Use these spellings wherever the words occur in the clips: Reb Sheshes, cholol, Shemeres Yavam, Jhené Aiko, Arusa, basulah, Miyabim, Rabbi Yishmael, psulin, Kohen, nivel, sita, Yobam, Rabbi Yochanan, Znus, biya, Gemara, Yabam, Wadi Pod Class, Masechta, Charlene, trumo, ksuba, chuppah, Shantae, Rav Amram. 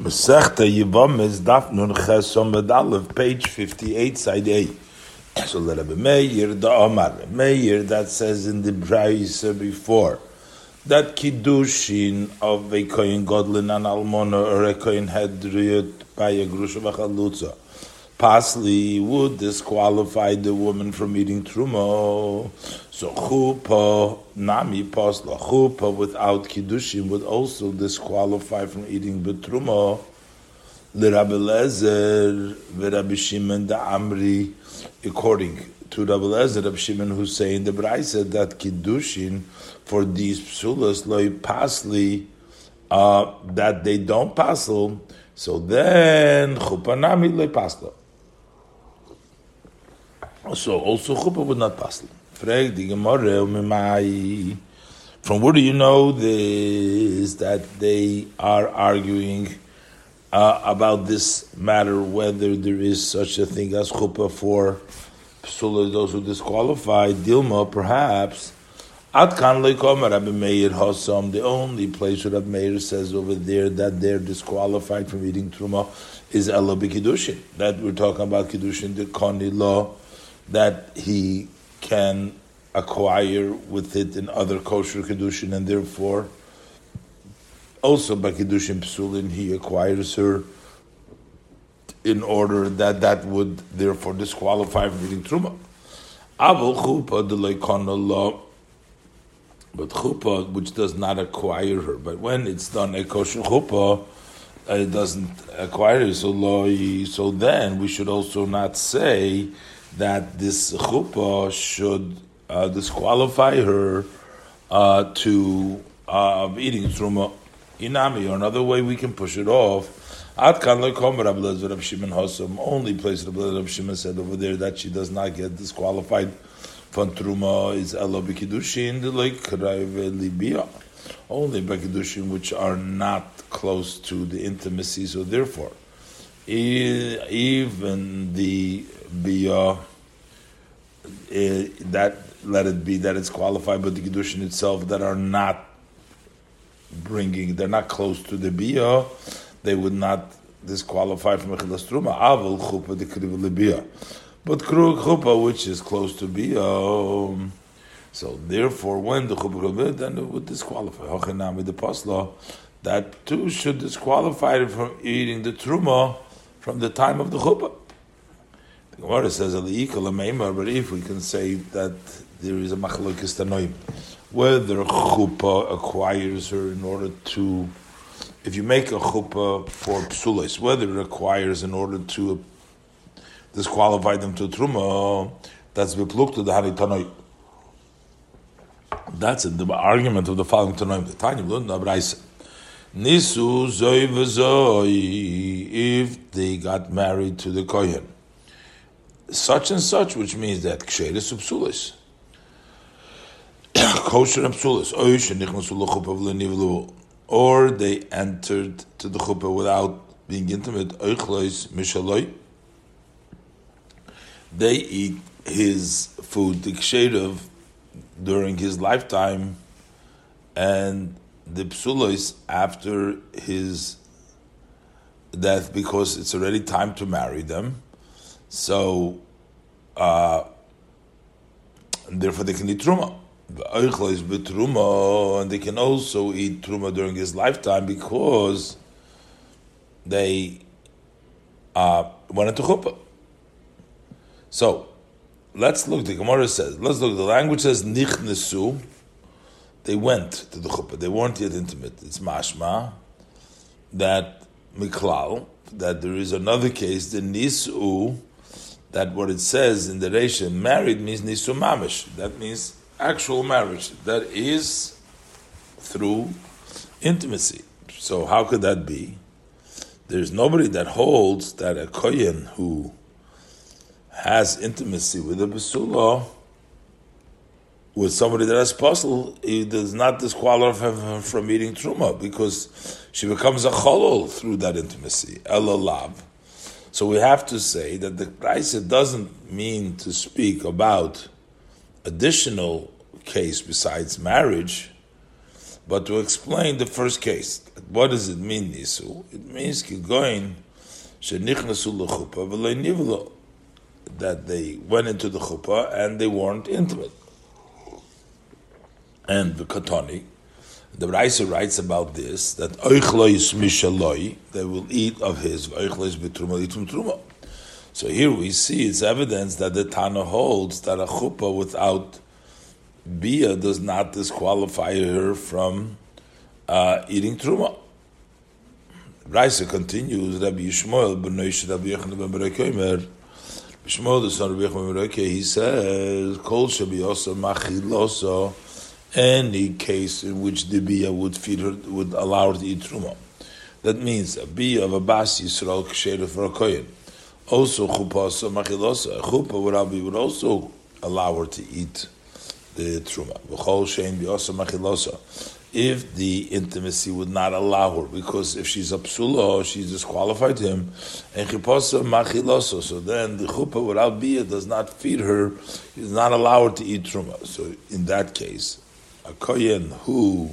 Masechta Yibam is Daf Nun Ches Omad Aleph, page 58, side A. So the Rabbi Meir the Omar Meir that says in the b'risa before that Kiddushin of a Kohen Godlin and Almona or a Kohen Hedriot by a Grusha V'chalutza Pasli would disqualify the woman from eating trumo. So chuppah, nami pasla, chuppah without kiddushin would also disqualify from eating betrumah. The Rabbi Lezer, the Rabbi Shimon, the Amri, according to Rabbi Lezer, Rabbi Shimon, who say in the b'risa that kiddushin for these psulos loy pasli, that they don't pasl. So then chuppah nami loy pasla. So also chuppah would not pasl. From where do you know this, that they are arguing about this matter, whether there is such a thing as chuppah for psulah, those who disqualify, Dilma, perhaps, the only place where Rabbi Meir says over there that they're disqualified from eating truma is Ela B'Kiddushin, that we're talking about Kiddushin, the Koni law, that he can acquire with it in other kosher Kiddushin, and therefore also by Kiddushin psulin he acquires her in order that would therefore disqualify from eating truma. Avol chuppah delay kana law, but chuppah which does not acquire her, but when it's done a kosher chuppah, it doesn't acquire her, so then we should also not say that this chuppah should disqualify her to eating truma inami. Or another way we can push it off. At kan lekom Rabbi Lezer Rabbi Shimon Hossam, only place Rabbi Lezer Rabbi Shimon said over there that she does not get disqualified from truma is ela b'kiddushin delei biya, only by kiddushin which are not close to the intimacy. So therefore, even the biya, that let it be that it's qualified, but the kiddushin itself that are not bringing, they're not close to the biya, they would not disqualify from echilas truma. Avol chuppah dekriv lebiya, but chuppah which is close to biya, so therefore when the chuppah then it would disqualify. Hochenami the pasla, that too should disqualify it from eating the truma from the time of the chuppah. The Gemara says, but if we can say that there is a machlokes tanoim, whether chuppah acquires her in order to, if you make a chuppah for psulos, whether it acquires in order to disqualify them to truma, that's beplukta the hanitanoim. That's the argument of the following tanoim. The Tanya learned the Arusa. Nisu zoi v'zoi, if they got married to the kohen, such and such, which means that ksheres upsulis, kosher upsulis, or they entered to the chuppah without being intimate, they eat his food, the ksherev, during his lifetime, and the psulos after his death, because it's already time to marry them. So, therefore, they can eat truma. And they can also eat truma during his lifetime because they went into chuppah. So, let's look. The Gemara says, let's look. The language says nichnesu. They went to the chuppah. They weren't yet intimate. It's mashma that miklal, that there is another case, the nisu, that what it says in the Reisha, married means nisu mamish. That means actual marriage. That is through intimacy. So how could that be? There's nobody that holds that a kohen who has intimacy with a basulah, with somebody that has puzzle, it does not disqualify her from eating truma because she becomes a cholol through that intimacy. Elalav. So we have to say that the b'risa doesn't mean to speak about additional case besides marriage, But to explain the first case, what does it mean, nisu? It means kigoyin shenichnasu lechuppah v'lo nivlo, that they went into the chuppah and they weren't intimate. And the katani, the b'risa writes about this, that oichlois mishaloi, they will eat of his oichlois betrumah itum trumo. So here we see it's evidence that the Tana holds that a chuppah without biya does not disqualify her from eating truma. Raisa continues, Rabbi Yishmael, Rabbi Echam ben Breka, Shmuel the son of Rabbi Echam ben Breka, he says, Kol shebiyosa machilosa, any case in which the biya would feed her, would allow her to eat truma. That means a biya of a bas Yisrael k'sheirah for a kohen. Also chuppah machilosa, a chuppah would also allow her to eat the truma. If the intimacy would not allow her, because if she's a psulah, she disqualified him, and so then the chuppah without biya does not feed her, does not allow her to eat truma. So in that case, a kohen who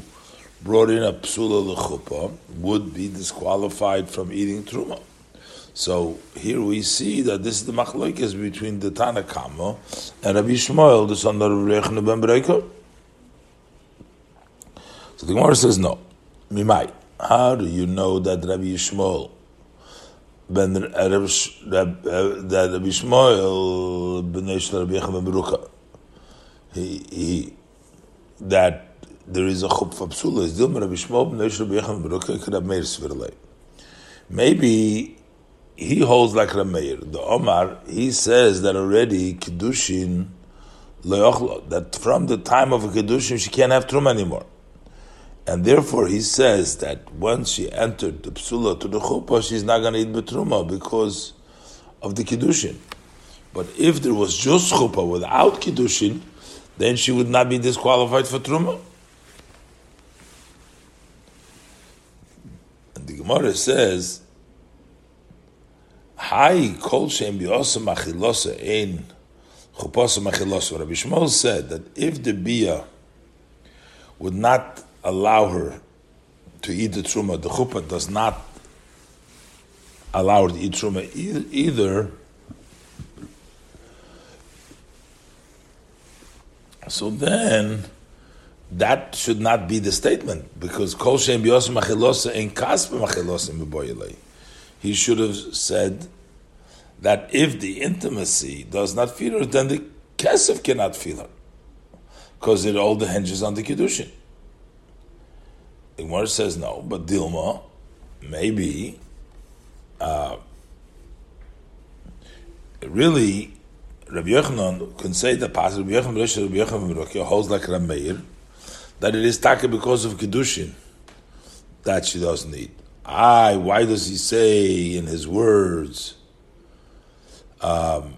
brought in a psulah lechuppah would be disqualified from eating truma. So here we see that this is the machlokes between the Tana Kama and Rabbi Shmuel, the son of Rabbi Echam ben Breka. So the Gemara says, no. Mimai. How do you know that Rabbi Shmuel Rabbi Echam ben Breka, that there is a chup for psulah? Is Dilma Rabbi Shmuel ben Echam ben Breka could have made Svirlei? Maybe he holds like Rabbi Meir. The Omar, he says that already Kiddushin le'ochlo, that from the time of a Kiddushin she can't have truma anymore. And therefore he says that once she entered the psoolah to the chuppah, she's not going to eat betrumah because of the Kiddushin. But if there was just chuppah without Kiddushin, then she would not be disqualified for truma. And the Gemara says, Rabbi Shmuel said that if the biya would not allow her to eat the truma, the chuppah does not allow her to eat truma either. So then, that should not be the statement, because Kol Shem Biyos Machilosa and Kaspa Machilosa Meboyelei. He should have said that if the intimacy does not feed her, then the kesef cannot feed her, because it all hinges on the Kiddushin. The Gemara says no, but Dilma, maybe, really, Rabbi Yochanan can say the passage, Rabbi Yochanan holds like Rabbi Meir, that it is taka because of Kiddushin that she doesn't eat. Why does he say in his words chuppah?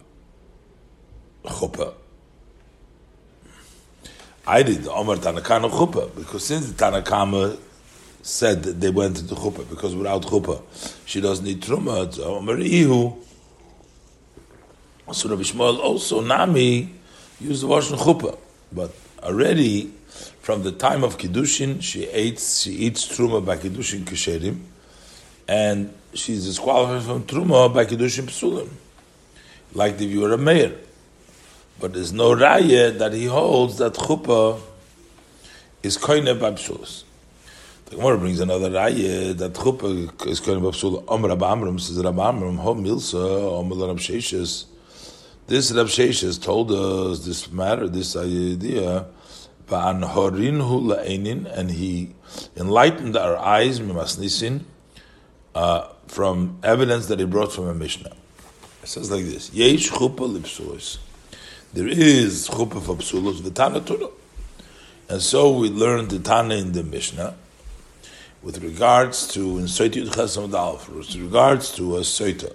I did the Omar Tanakama chuppah, because since the Tanakama said that they went into chuppah, because without chuppah she doesn't need truma, so Omar Ihu. So Rabbi Shmuel also Nami used the washing chuppah, but already from the time of Kiddushin she eats truma by Kiddushin Kisherim, and she's disqualified from truma by Kiddushin Psulim, like the viewer of Meir. But there's no raya that he holds that chuppah is koine by psulos. The Gemara brings another raya that chuppah is koine by psulah. Rabbi Amram says, Rav Amram, ho milsa, Reb Sheshes. This Reb Sheshes told us this matter, this idea, and he enlightened our eyes from evidence that he brought from a Mishnah. It says like this: Yesh chuppah lipsulos. There is chuppah for psulos v'tana turo. And so we learned the Tana in the Mishnah with regards to in Sotah Yudches Amud Aleph, with regards to a sita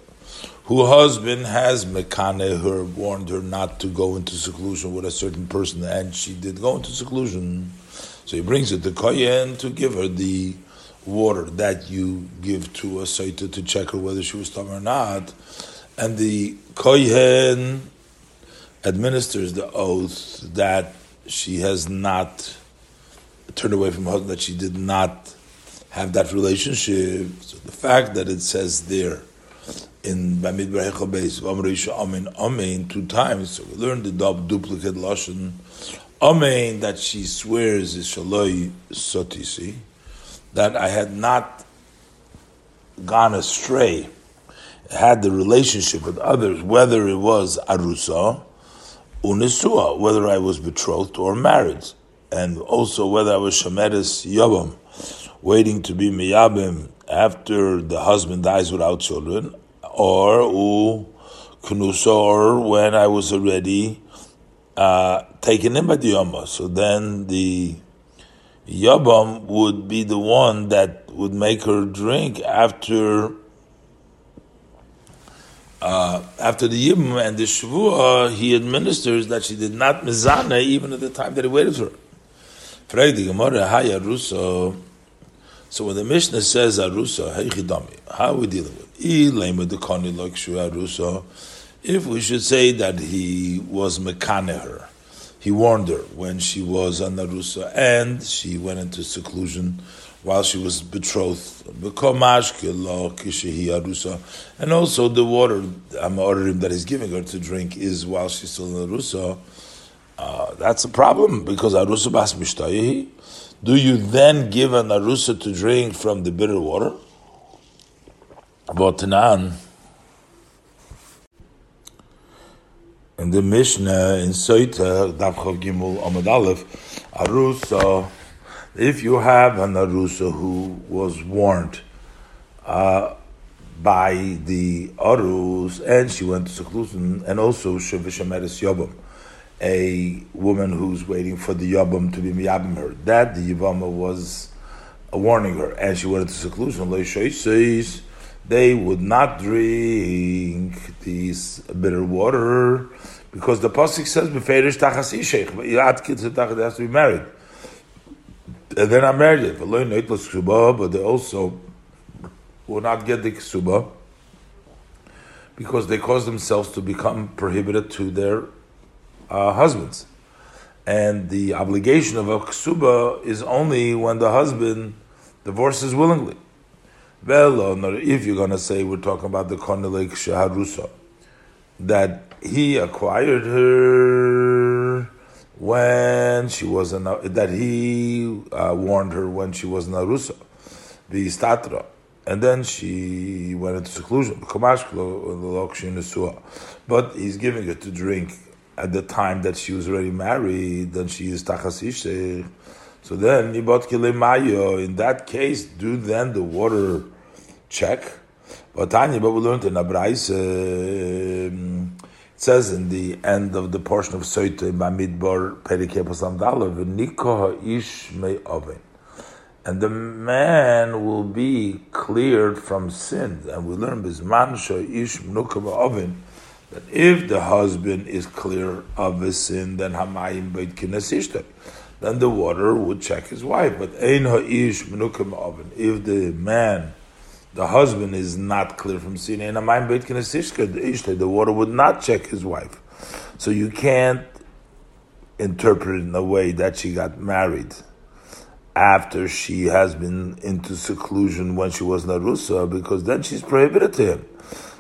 who husband has mekane her, warned her not to go into seclusion with a certain person, and she did go into seclusion. So he brings it to kohen to give her the water that you give to a sita to check her whether she was tam or not. And the kohen administers the oath that she has not turned away from her husband, that she did not have that relationship. So the fact that it says there in Bamidbar Hechel Beis, Vamrisha Amen Amen 2 times, so we learned the duplicate lashon Amen that she swears is Shaloi Sotisi, that I had not gone astray, had the relationship with others, whether it was Arusa, Unesua, whether I was betrothed or married, and also whether I was Shemeres Yavam, waiting to be Yabam after the husband dies without children, or when I was already taken in by the Yoma. So then the Yabam would be the one that would make her drink after the Yibum and the Shavua, he administers that she did not mizana even at the time that he waited for her. So when the Mishnah says Arusa, how are we dealing with it? If we should say that he was mekaneh her, he warned her when she was an Arusa and she went into seclusion while she was betrothed. And also the water, I'm ordering that he's giving her to drink, is while she's still in Arusa. That's a problem, because Arusa bas mishtayehi. Do you then give an Arusa to drink from the bitter water? Botanan. In the Mishnah, in Sotah, Daf Chav Gimel Amud Aleph, Arusa, if you have an Arusa who was warned by the Arus and she went to seclusion, and also Shemeres Yabam, a woman who's waiting for the Yabam to be miyabim her, that the Yabam was warning her and she went to seclusion, Reb Sheshes, they would not drink this bitter water, because the pasuk says beferish tachas ish, they have to be married. And they're not married yet. But they also will not get the ksuba, because they cause themselves to become prohibited to their husbands. And the obligation of a ksuba is only when the husband divorces willingly. If you're going to say we're talking about the konelek sheharusa, that he acquired her when she was an, that he warned her when she was an arusa, the istatra, and then she went into seclusion. But he's giving her to drink at the time that she was already married, then she is tachas ish. So then, in that case, do then the water check. But Tanya, but we learned in a b'risa, it says in the end of the portion of Sotah in Bamidbar Perikei Pasam Daleh, v'nikoh ha'ish me'oven, and the man will be cleared from sin. And we learn bisman she'ish menuka me'oven, that if the husband is clear of his sin, then hamayim beit kinas ishto, then the water would check his wife. But ein ha'ish menuka me'oven, if the man, the husband, is not clear from sin, and the water would not check his wife. So you can't interpret in a way that she got married after she has been into seclusion when she was narusa, because then she's prohibited to him.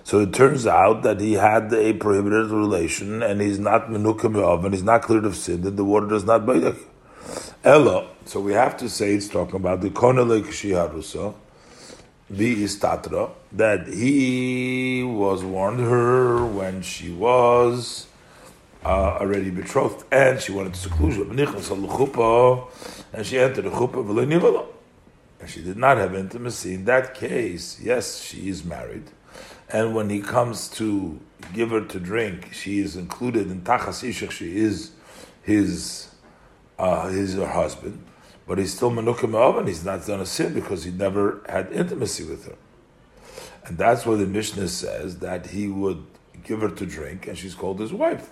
So it turns out that he had a prohibited relation, and he's not menuka me'oven, and he's not cleared of sin, then the water does not baydek. Ella, so we have to say it's talking about the konelek sheharusa, the istatra, that he was warned her when she was already betrothed and she went into seclusion, and she entered the chuppah and she did not have intimacy. In that case, yes, she is married, and when he comes to give her to drink, she is included in tachas ish, she is her husband. But he's still menuka me'oven, he's not done a sin, because he never had intimacy with her. And that's why the Mishnah says that he would give her to drink, and she's called his wife.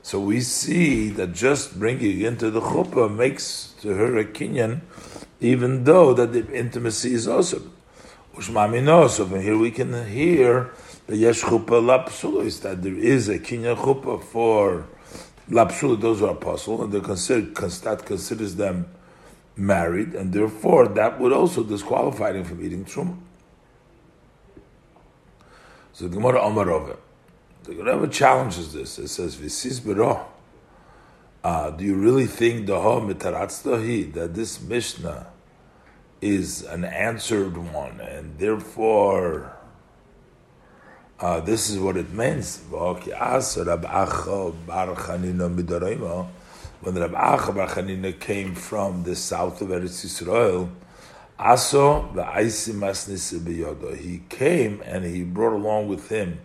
So we see that just bringing into the chuppah makes to her a kinyan, even though that the intimacy is awesome. Ushmami knows, and here we can hear the yesh chuppah la psulos, that there is a kinyan chuppah for la psulah, those who are apostle, and they're considered, that considers them married, and therefore that would also disqualify him from eating truma. So the Gemara Omarove, the Gemara challenges this. It says, "V'sis b'roh." Do you really think that this Mishnah is an answered one, and therefore this is what it means? When Rabbi Echam ben Breka came from the south of Eretz Yisrael, he came and he brought along with him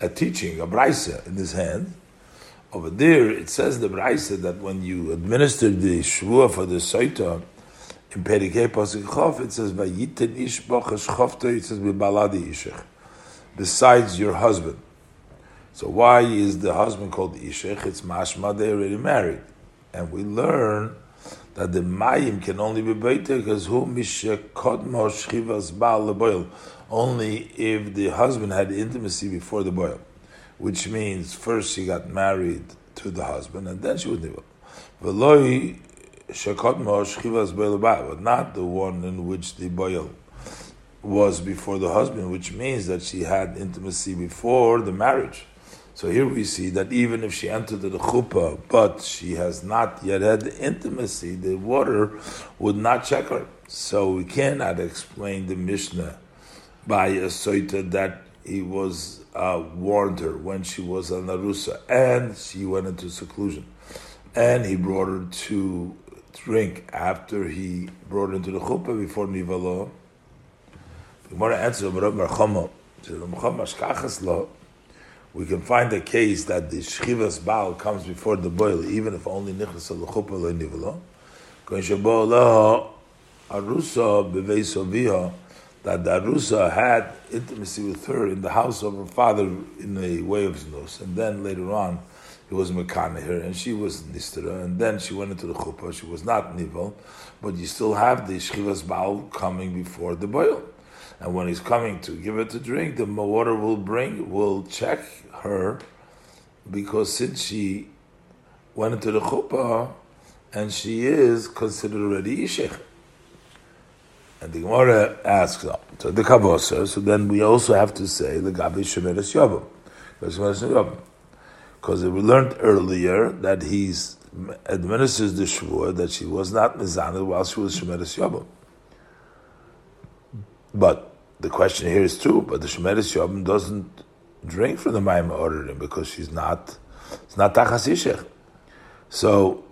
a teaching, a b'risa, in his hand. Over there, it says the b'risa that when you administered the shvuah for the Sotah, in Perikei Pasuk Chof, it says, "Vayiten ish boches chofto." It says, "Bebaladi ishech," besides your husband. So why is the husband called ishech? It's mashma they already married, and we learn that the mayim can only be beiter because who mishekodmo shchivas bal leboil, only if the husband had intimacy before the boil, which means first she got married to the husband and then she was nivah. Veloi. But not the one in which the boil was before the husband, which means that she had intimacy before the marriage. So here we see that even if she entered the chuppah, but she has not yet had intimacy, the water would not check her. So we cannot explain the Mishnah by a Sotah that he was warned her when she was an Arusa and she went into seclusion. And he brought her to drink after he brought into the chuppah before nivalo. The Gemara answers, we can find a case that the shchivas baal comes before the boil, even if only nichnas al chuppah lo nivalo. That the Arusa had intimacy with her in the house of her father in a way of znos, and then later on he was mekaneh, and she was nistara, and then she went into the chuppah. She was not nivel, but you still have the shchivas baal coming before the boil, and when he's coming to give her to drink, the water will check her, because since she went into the chuppah, and she is considered already ishech. And the Gemara asks, so the kavoser. So then we also have to say the gabi Shemeres Yavam. Because we learned earlier that he administers the shvuah that she was not mizanah while she was Shemeres Yavam. But the question here is true, but the Shemeres Yavam doesn't drink from the mayim orderim because it's not tachas ish. So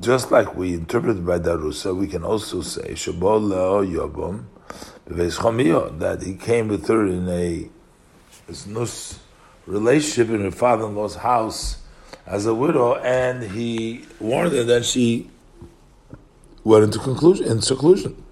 just like we interpreted by Darusa, we can also say Shabol leo Yobam beveis chomio, that he came with her in a znus relationship in her father-in-law's house as a widow, and he warned her that she went into seclusion.